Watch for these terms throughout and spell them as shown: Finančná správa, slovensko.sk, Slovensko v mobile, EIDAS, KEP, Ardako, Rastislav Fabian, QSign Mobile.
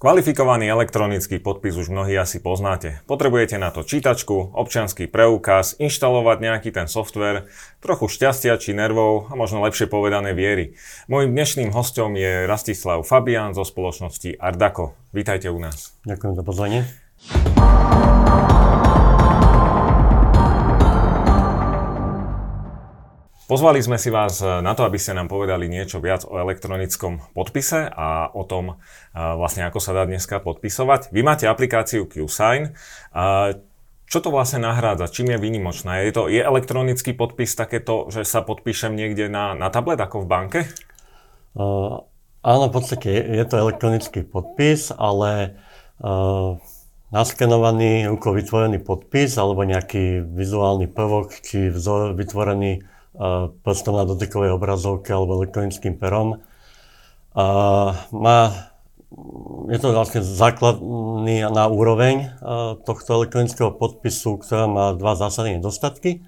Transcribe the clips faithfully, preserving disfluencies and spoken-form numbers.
Kvalifikovaný elektronický podpis už mnohí asi poznáte. Potrebujete na to čítačku, občiansky preukaz, inštalovať nejaký ten softvér, trochu šťastia či nervov a možno lepšie povedané viery. Mojím dnešným hosťom je Rastislav Fabian zo spoločnosti Ardako. Vítajte u nás. Ďakujem za pozvanie. Pozvali sme si vás na to, aby ste nám povedali niečo viac o elektronickom podpise a o tom, vlastne ako sa dá dneska podpisovať. Vy máte aplikáciu QSign. Čo to vlastne nahrádza? Čím je výnimočná? Je to je elektronický podpis takéto, že sa podpíšem niekde na, na tablet, ako v banke? Uh, áno, v podstate je, je to elektronický podpis, ale uh, naskenovaný, rukou vytvorený podpis alebo nejaký vizuálny prvok či vzor vytvorený prstom na dotykovej obrazovke alebo elektronickým perom. A má, je to vlastne základný na úroveň tohto elektronického podpisu, ktorá má dva zásadné nedostatky.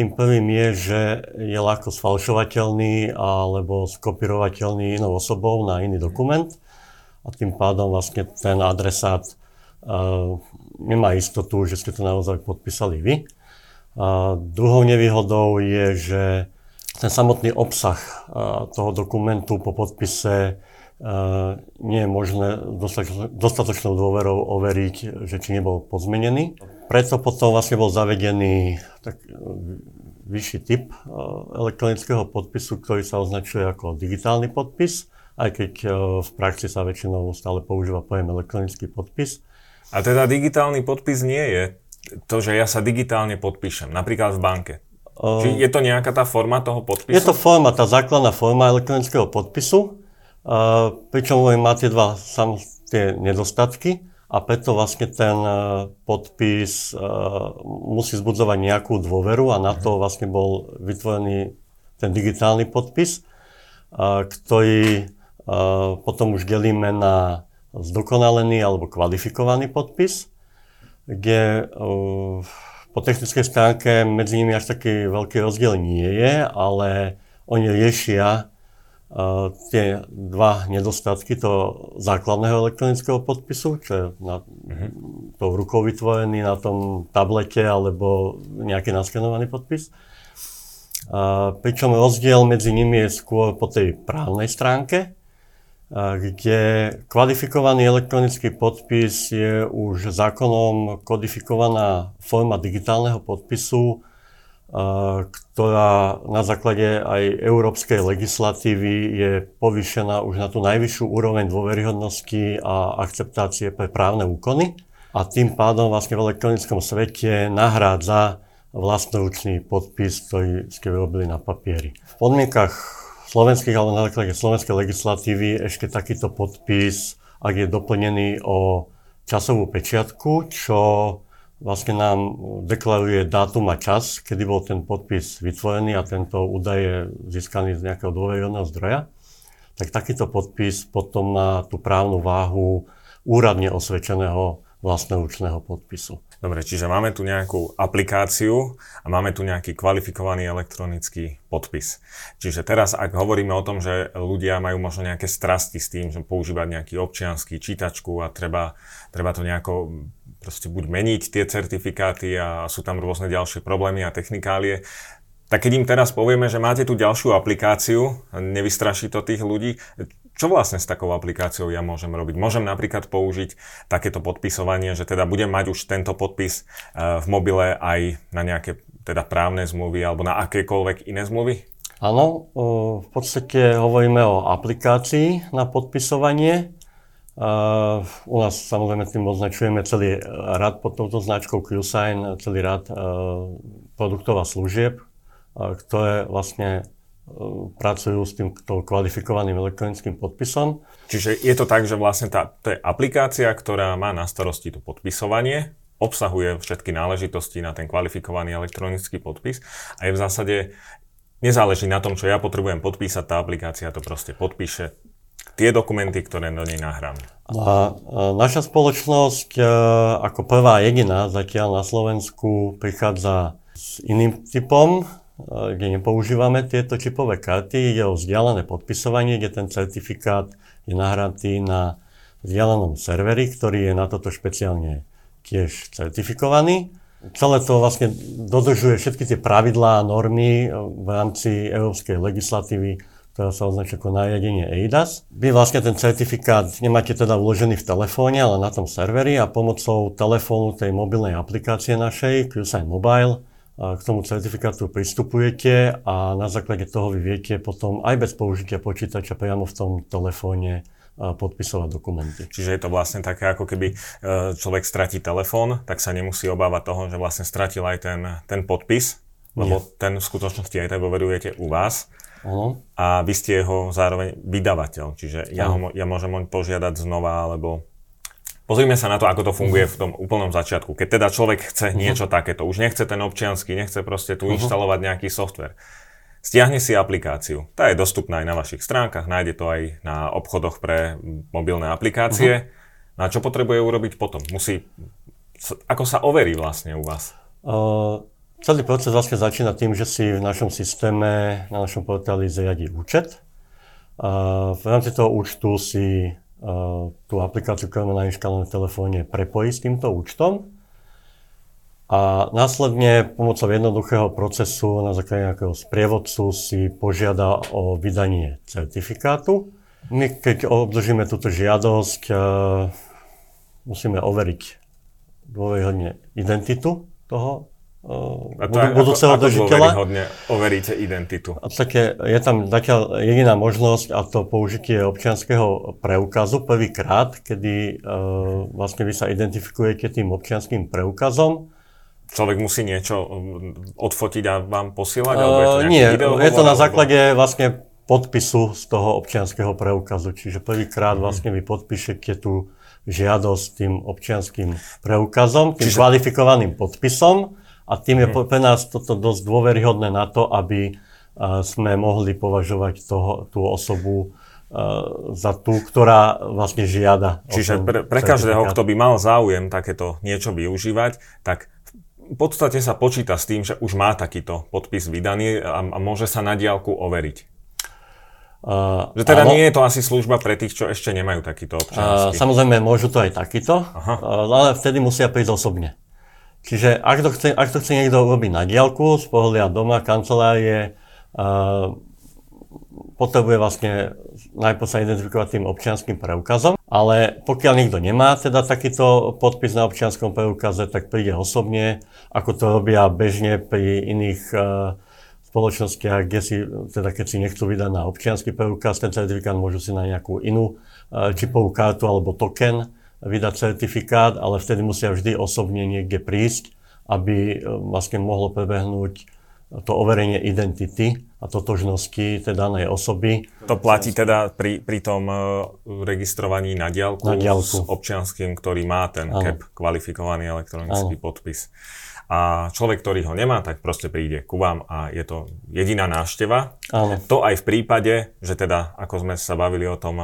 Tým prvým je, že je ľahko sfalšovateľný alebo skopírovateľný inou osobou na iný dokument a tým pádom vlastne ten adresát uh, nemá istotu, že ste to naozaj podpísali vy. A druhou nevýhodou je, že ten samotný obsah toho dokumentu po podpise nie je možné dostatočnou dôverou overiť, že či nebol pozmenený. Preto potom vlastne bol zavedený tak vyšší typ elektronického podpisu, ktorý sa označuje ako digitálny podpis, aj keď v praxi sa väčšinou stále používa pojem elektronický podpis. A teda digitálny podpis nie je to, že ja sa digitálne podpíšem, napríklad v banke. Či je to nejaká tá forma toho podpisu? Je to forma, tá základná forma elektronického podpisu, pričom má tie dva sam, tie nedostatky a preto vlastne ten podpis musí zbudzovať nejakú dôveru a na to vlastne bol vytvorený ten digitálny podpis, ktorý potom už delíme na zdokonalený alebo kvalifikovaný podpis, kde uh, po technickej stránke medzi nimi až taký veľký rozdiel nie je, ale oni riešia uh, tie dva nedostatky toho základného elektronického podpisu, čo je na, mm-hmm. tou rukou vytvorený na tom tablete alebo nejaký naskenovaný podpis. Uh, pričom rozdiel medzi nimi je skôr po tej právnej stránke, kde kvalifikovaný elektronický podpis je už zákonom kodifikovaná forma digitálneho podpisu, ktorá na základe aj európskej legislatívy je povýšená už na tú najvyššiu úroveň dôveryhodnosti a akceptácie pre právne úkony a tým pádom vlastne v elektronickom svete nahrádza vlastnoručný podpis, ktorý ste vyrobili na papieri. V podmienkach slovenských alebo na základe slovenskej legislatívy ešte takýto podpis, ak je doplnený o časovú pečiatku, čo vlastne nám deklaruje dátum a čas, kedy bol ten podpis vytvorený a tento údaj je získaný z nejakého dôveryhodného zdroja, tak takýto podpis potom má tú právnu váhu úradne osvedčeného vlastnoručného podpisu. Dobre, čiže máme tu nejakú aplikáciu a máme tu nejaký kvalifikovaný elektronický podpis. Čiže teraz, ak hovoríme o tom, že ľudia majú možno nejaké strasti s tým, že používať nejaký občiansky, čítačku a treba, treba to nejako proste buď meniť tie certifikáty a sú tam rôzne ďalšie problémy a technikálie, tak keď im teraz povieme, že máte tu ďalšiu aplikáciu, nevystraší to tých ľudí. Čo vlastne s takou aplikáciou ja môžem robiť? Môžem napríklad použiť takéto podpisovanie, že teda budem mať už tento podpis v mobile aj na nejaké teda právne zmluvy alebo na akékoľvek iné zmluvy? Áno, v podstate hovoríme o aplikácii na podpisovanie. U nás samozrejme tým označujeme celý rad pod touto značkou QSign, celý rad produktov a služieb, ktoré vlastne pracujú s týmto kvalifikovaným elektronickým podpisom. Čiže je to tak, že vlastne tá, to je aplikácia, ktorá má na starosti to podpisovanie, obsahuje všetky náležitosti na ten kvalifikovaný elektronický podpis a je v zásade, nezáleží na tom, čo ja potrebujem podpísať, tá aplikácia to proste podpíše tie dokumenty, ktoré do nej nahrám. A naša spoločnosť ako prvá jediná zatiaľ na Slovensku prichádza s iným typom, kde nepoužívame tieto čipové karty, ide o vzdialené podpisovanie, kde ten certifikát je nahratý na vzdialenom serveri, ktorý je na toto špeciálne tiež certifikovaný. Celé to vlastne dodržuje všetky tie pravidlá a normy v rámci európskej legislatívy, ktorá sa označuje ako nariadenie EIDAS. Vy vlastne ten certifikát nemáte teda uložený v telefóne, ale na tom serveri a pomocou telefónu tej mobilnej aplikácie našej, QSign Mobile, k tomu certifikátu pristupujete a na základe toho vy viete potom aj bez použitia počítača priamo v tom telefóne podpisovať dokumenty. Čiže je to vlastne také, ako keby človek stratí telefón, tak sa nemusí obávať toho, že vlastne stratil aj ten, ten podpis, lebo Nie. ten v skutočnosti aj tak overujete u vás. Ano. A vy ste jeho zároveň vydavateľ, čiže ja, ho, ja môžem oň požiadať znova, alebo... Pozrime sa na to, ako to funguje v tom úplnom začiatku. Keď teda človek chce niečo uh-huh. takéto, už nechce ten občiansky, nechce proste tu uh-huh. inštalovať nejaký softvér. Stiahne si aplikáciu, tá je dostupná aj na vašich stránkach, nájde to aj na obchodoch pre mobilné aplikácie. Uh-huh. No a čo potrebuje urobiť potom? Musí, ako sa overí vlastne u vás? Uh, celý proces vlastne začína tým, že si v našom systéme, na našom portáli zriadi účet. Uh, v rámci toho účtu si uh, tú aplikáciu, ktorú máme nainštalovanú v telefóne, prepojí s týmto účtom. A následne pomocou jednoduchého procesu na základe nejakého sprievodcu si požiada o vydanie certifikátu. My keď obdržíme túto žiadosť, musíme overiť dôveryhodne identitu toho a to budúceho držiteľa. Ako dôveryhodne overíte identitu? A také, je tam taká jediná možnosť a to použitie občianskeho preukazu prvýkrát, kedy uh, vlastne vy sa identifikujete tým občianskym preukazom. Človek musí niečo odfotiť a vám posílať? Alebo je to nejaký Nie, video, je to na základe alebo... vlastne podpisu z toho občianskeho preukazu. Čiže prvýkrát mm-hmm. vlastne vy podpíšete tú žiadosť s tým občianskym preukazom, tým Čiže... kvalifikovaným podpisom a tým je mm-hmm. pre nás toto dosť dôveryhodné na to, aby sme mohli považovať toho, tú osobu za tú, ktorá vlastne žiada. Čiže pre, pre každého, kto by mal záujem takéto niečo využívať, tak v podstate sa počíta s tým, že už má takýto podpis vydaný a, a môže sa na diaľku overiť. Uh, že teda áno. nie je to asi služba pre tých, čo ešte nemajú takýto občiansky. Uh, samozrejme, môžu to aj takýto, Aha. ale vtedy musia prísť osobne. Čiže ak to chce, ak to chce niekto urobiť na diaľku, z pohľadu doma, kancelárie, uh, potrebuje vlastne najprv sa identifikovať tým občianskym preukazom, ale pokiaľ nikto nemá teda takýto podpis na občianskom preukaze, tak príde osobne, ako to robia bežne pri iných uh, spoločnostiach, kde si, teda keď si nechcú vydať na občiansky preukaz, ten certifikát môžu si na nejakú inú uh, čipovú kartu alebo token vydať certifikát, ale vtedy musia vždy osobne niekde prísť, aby uh, vlastne mohlo prebehnúť to overenie identity a totožnosti tej danej osoby. To platí teda pri, pri tom registrovaní na diaľku, na diaľku s občianskym, ktorý má ten K E P, kvalifikovaný elektronický Áno. podpis. A človek, ktorý ho nemá, tak proste príde ku vám a je to jediná návšteva. Áno. To aj v prípade, že teda, ako sme sa bavili o tom,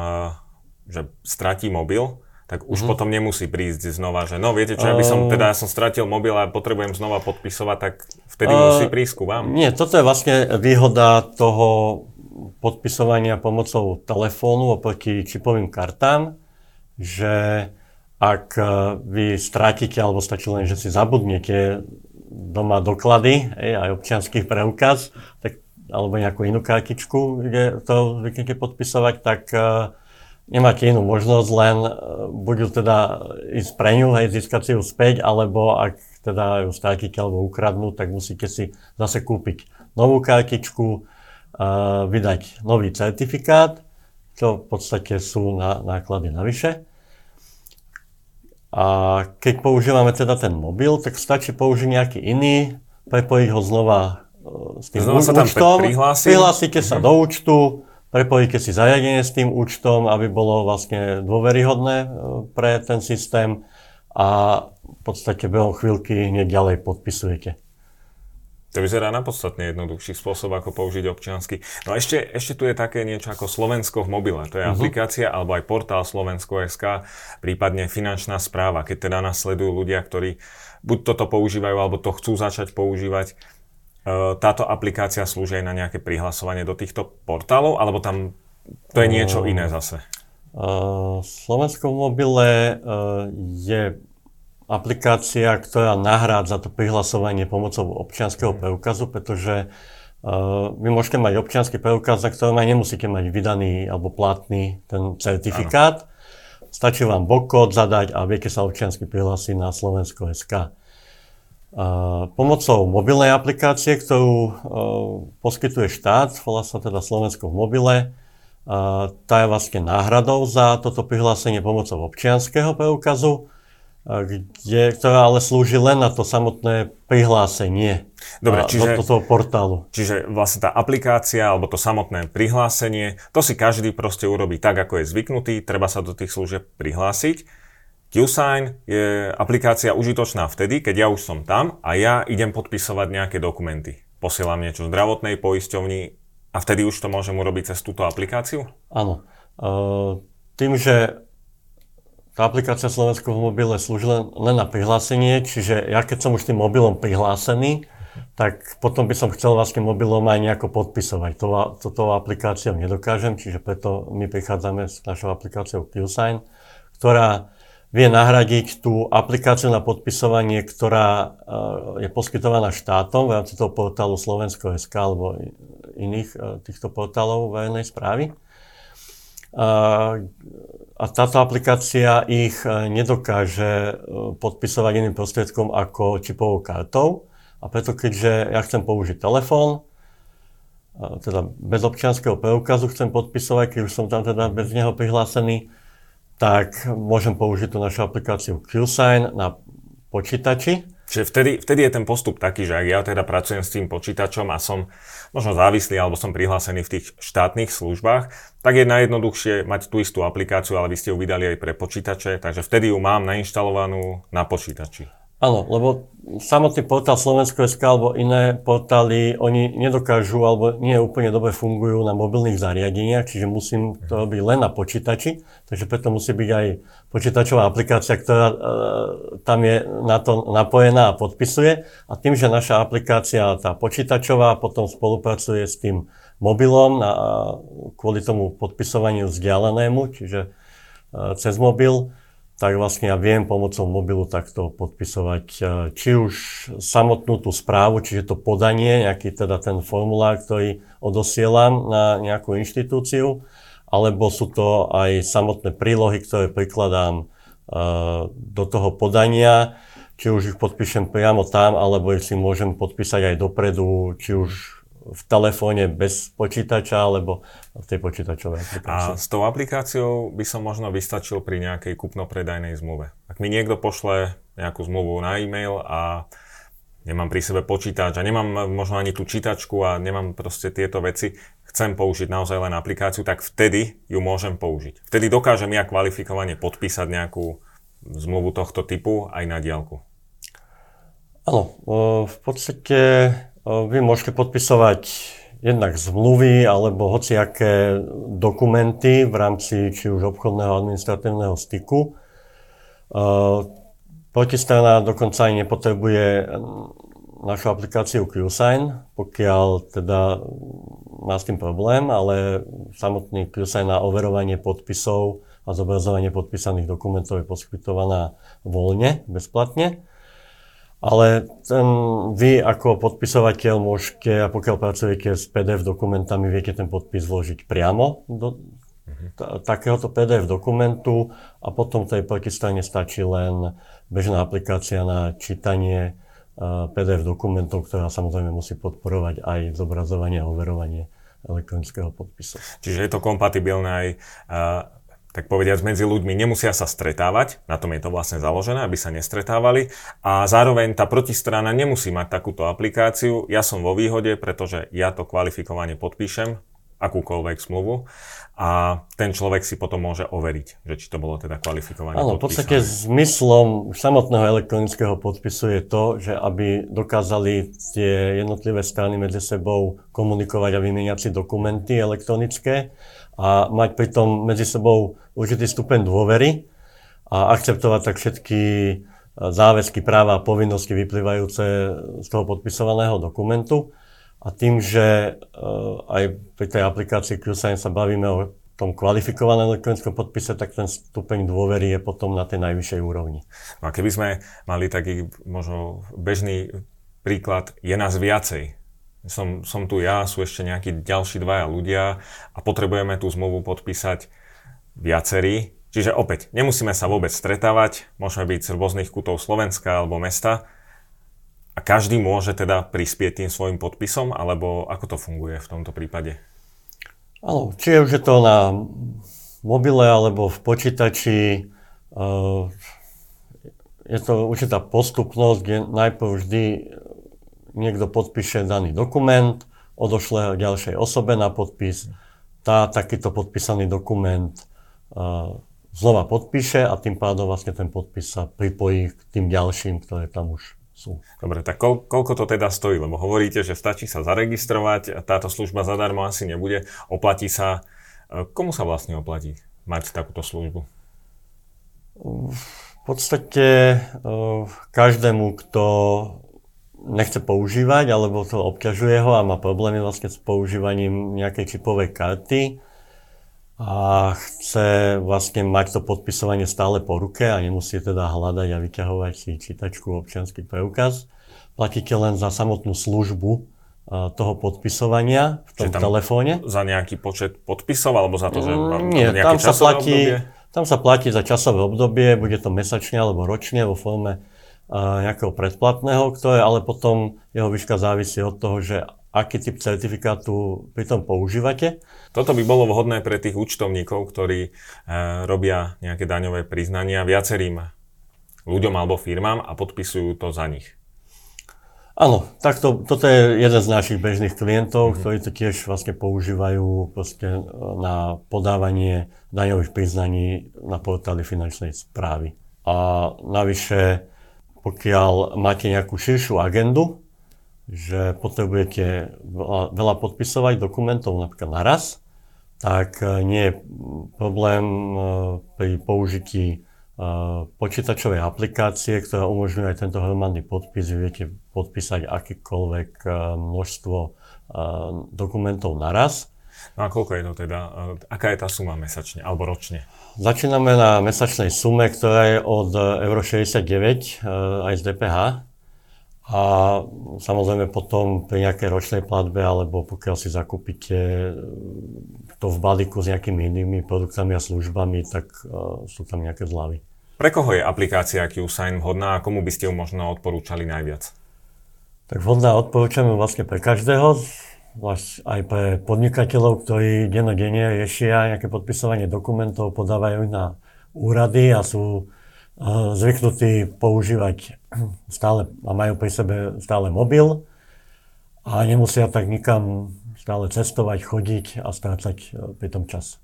že stratí mobil, tak už mm-hmm. potom nemusí prísť znova, že no viete čo, ja by som teda, ja som stratil mobil a potrebujem znova podpisovať, tak vtedy uh, musí prísť ku vám. Nie, toto je vlastne výhoda toho podpisovania pomocou telefónu oproti čipovým kartám, že ak vy stratíte, alebo stačí len, že si zabudnete doma doklady, aj občiansky preukaz, tak, alebo nejakú inú kartičku, kde to zvyknete podpisovať, tak nemáte inú možnosť, len buď teda ísť pre ňu, hej, získať si ju späť, alebo ak teda ju stratíte alebo ukradnú, tak musíte si zase kúpiť novú kartičku, uh, vydať nový certifikát, čo v podstate sú na, náklady navyše. A keď používame teda ten mobil, tak stačí použiť nejaký iný, prepojiť ho znova uh, s tým znova účtom, sa tam prihlási. Prihlásite sa do účtu, prepojíte si zariadenie s tým účtom, aby bolo vlastne dôveryhodné pre ten systém a v podstate behom chvíľky hneď ďalej podpisujete. To vyzerá na podstatne jednoduchší spôsob, ako použiť občiansky. No a ešte, ešte tu je také niečo ako Slovensko v mobile. To je uh-huh. aplikácia alebo aj portál slovensko bodka es ká, prípadne Finančná správa. Keď teda nasledujú ľudia, ktorí buď toto používajú, alebo to chcú začať používať, táto aplikácia slúži aj na nejaké prihlasovanie do týchto portálov, alebo tam to je niečo iné zase? Slovensko v mobile je aplikácia, ktorá nahrádza to prihlasovanie pomocou občianskeho preukazu, pretože vy môžete mať občiansky preukaz, za ktorým aj nemusíte mať vydaný alebo platný ten certifikát. Áno. Stačí vám bé ó ká kód zadať a viete sa občiansky prihlásiť na slovensko bodka es ká. Pomocou mobilnej aplikácie, ktorú poskytuje štát, volá sa teda Slovensko v mobile, tá je vlastne náhradou za toto prihlásenie pomocou občianskeho preukazu, Kde, ktorá ale slúži len na to samotné prihlásenie. Dobre, čiže, do toho portálu. Čiže vlastne tá aplikácia alebo to samotné prihlásenie, to si každý proste urobí tak, ako je zvyknutý, treba sa do tých služieb prihlásiť. QSign je aplikácia užitočná vtedy, keď ja už som tam a ja idem podpisovať nejaké dokumenty. Posielam niečo zdravotnej poisťovni a vtedy už to môžem urobiť cez túto aplikáciu? Áno. Uh, tým, že tá aplikácia Slovensko v mobile slúži len, len na prihlásenie, čiže ja keď som už tým mobilom prihlásený, tak potom by som chcel vlastne mobilom aj nejako podpisovať. To, toto aplikáciou nedokážem, čiže preto my prichádzame s našou aplikáciou QSign, ktorá vie nahradiť tú aplikáciu na podpisovanie, ktorá je poskytovaná štátom v rámci toho portálu slovensko bodka es ká alebo iných týchto portálov verejnej správy. A táto aplikácia ich nedokáže podpisovať iným prostriedkom ako čipovou kartou. A preto, keďže ja chcem použiť telefón, teda bez občianskeho preukazu chcem podpisovať, keď už som tam teda bez neho prihlásený, tak môžem použiť tú našu aplikáciu QSign na počítači. Čiže vtedy, vtedy je ten postup taký, že ak ja teda pracujem s tým počítačom a som možno závislý alebo som prihlásený v tých štátnych službách, tak je najjednoduchšie mať tú istú aplikáciu, ale vy ste ju vydali aj pre počítače, takže vtedy ju mám nainštalovanú na počítači. Áno, lebo samotný portál slovensko bodka es ká alebo iné portály, oni nedokážu alebo nie úplne dobre fungujú na mobilných zariadeniach, čiže musím to robiť len na počítači, takže preto musí byť aj počítačová aplikácia, ktorá e, tam je na to napojená a podpisuje. A tým, že naša aplikácia, tá počítačová, potom spolupracuje s tým mobilom na, kvôli tomu podpisovaniu vzdialenému, čiže e, cez mobil, tak vlastne ja viem pomocou mobilu takto podpisovať či už samotnú tú správu, čiže to podanie, nejaký teda ten formulár, ktorý odosielam na nejakú inštitúciu, alebo sú to aj samotné prílohy, ktoré prikladám uh, do toho podania, či už ich podpíšem priamo tam, alebo ich si môžem podpísať aj dopredu, či už v telefóne bez počítača, alebo v tej počítačovej aplikácii. A s tou aplikáciou by som možno vystačil pri nejakej kupno-predajnej zmluve. Ak mi niekto pošle nejakú zmluvu na e-mail a nemám pri sebe počítač a nemám možno ani tú čítačku a nemám proste tieto veci, chcem použiť naozaj len aplikáciu, tak vtedy ju môžem použiť. Vtedy dokážem ja kvalifikovane podpísať nejakú zmluvu tohto typu aj na diaľku. Áno, v podstate vy môžete podpisovať jednak zmluvy alebo hociaké dokumenty v rámci či už obchodného administratívneho styku. Protistrana dokonca aj nepotrebuje našu aplikáciu QSign, pokiaľ teda má s tým problém, ale samotný QSign na overovanie podpisov a zobrazovanie podpísaných dokumentov je poskytovaná voľne, bezplatne. Ale ten, vy ako podpisovateľ môžete, a pokiaľ pracujete s pé dé ef dokumentami, viete ten podpis vložiť priamo do t- takéhoto pé dé ef dokumentu a potom tej protistrane stačí len bežná aplikácia na čítanie uh, pé dé ef dokumentov, ktorá samozrejme musí podporovať aj zobrazovanie a overovanie elektronického podpisu. Čiže je to kompatibilné aj uh, tak povediať, medzi ľuďmi nemusia sa stretávať, na tom je to vlastne založené, aby sa nestretávali a zároveň tá protistrana nemusí mať takúto aplikáciu. Ja som vo výhode, pretože ja to kvalifikovane podpíšem, akúkoľvek zmluvu a ten človek si potom môže overiť, že či to bolo teda kvalifikovane podpísané. Áno, v podstate zmyslom samotného elektronického podpisu je to, že aby dokázali tie jednotlivé strany medzi sebou komunikovať a vymieňať si dokumenty elektronické a mať pritom medzi sebou určitý stupeň dôvery a akceptovať tak všetky záväzky, práva a povinnosti vyplývajúce z toho podpisovaného dokumentu. A tým, že uh, aj pri tej aplikácii QSign sa bavíme o tom kvalifikovanom elektronickom podpise, tak ten stupeň dôvery je potom na tej najvyššej úrovni. No a keby sme mali taký možno bežný príklad, je nás viacej. Som, som tu ja, sú ešte nejakí ďalší dvaja ľudia a potrebujeme tú zmluvu podpísať viacerí. Čiže opäť, nemusíme sa vôbec stretávať, môžeme byť z rôznych kútov Slovenska alebo mesta a každý môže teda prispieť tým svojim podpisom, alebo ako to funguje v tomto prípade? Áno, či je už je to na mobile alebo v počítači, je to určitá postupnosť, kde najprv vždy niekto podpíše daný dokument, odošle ho ďalšej osobe na podpis, tá takýto podpísaný dokument znova podpíše a tým pádom vlastne ten podpis sa pripojí k tým ďalším, ktoré tam už sú. Dobre, tak koľ, koľko to teda stojí? Lebo hovoríte, že stačí sa zaregistrovať a táto služba zadarmo asi nebude. Oplatí sa. Komu sa vlastne oplatí mať takúto službu? V podstate každému, kto nechce používať, alebo to obťažuje ho a má problémy vlastne s používaním nejakej čipovej karty a chce vlastne mať to podpisovanie stále po ruke a nemusí teda hľadať a vyťahovať si čítačku, občiansky preukaz. Platíte len za samotnú službu toho podpisovania v tom telefóne. Za nejaký počet podpisov alebo za to, že mm, nie, nejaké tam časové sa platí, obdobie? Tam sa platí za časové obdobie, bude to mesačne alebo ročne vo forme uh, nejakého predplatného, ktoré ale potom jeho výška závisí od toho, že aký typ certifikátu pri tom používate. Toto by bolo vhodné pre tých účtovníkov, ktorí e, robia nejaké daňové priznania viacerým ľuďom alebo firmám a podpisujú to za nich. Áno, tak to, toto je jeden z našich bežných klientov, mm-hmm. ktorí to tiež vlastne používajú proste na podávanie daňových priznaní na portáli Finančnej správy. A navyše, pokiaľ máte nejakú širšiu agendu, že potrebujete veľa podpisovať dokumentov napríklad naraz, tak nie je problém pri použití počítačovej aplikácie, ktorá umožňuje aj tento hromadný podpis. Vy viete podpísať akékoľvek množstvo dokumentov naraz. No a koľko je to teda? Aká je tá suma mesačne alebo ročne? Začíname na mesačnej sume, ktorá je od euro šesťdesiatdeväť aj z dé pé há. A samozrejme potom pri nejakej ročnej platbe, alebo pokiaľ si zakúpite to v balíku s nejakými inými produktami a službami, tak uh, sú tam nejaké zľavy. Pre koho je aplikácia QSign vhodná a komu by ste ju možno odporúčali najviac? Tak vhodná odporúčame vlastne pre každého, aj pre podnikateľov, ktorí dennodenne riešia nejaké podpisovanie dokumentov, podávajú na úrady a sú zvyknutí používať stále a majú pri sebe stále mobil a nemusia tak nikam stále cestovať, chodiť a strácať pri tom čas.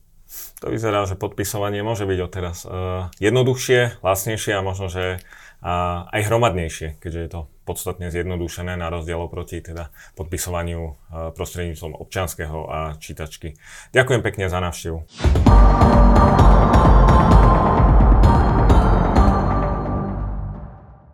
To vyzerá, že podpisovanie môže byť odteraz jednoduchšie, lacnejšie a možno, že aj hromadnejšie, keďže je to podstatne zjednodušené na rozdiel oproti teda podpisovaniu prostredníctvom občianskeho a čítačky. Ďakujem pekne za návštevu.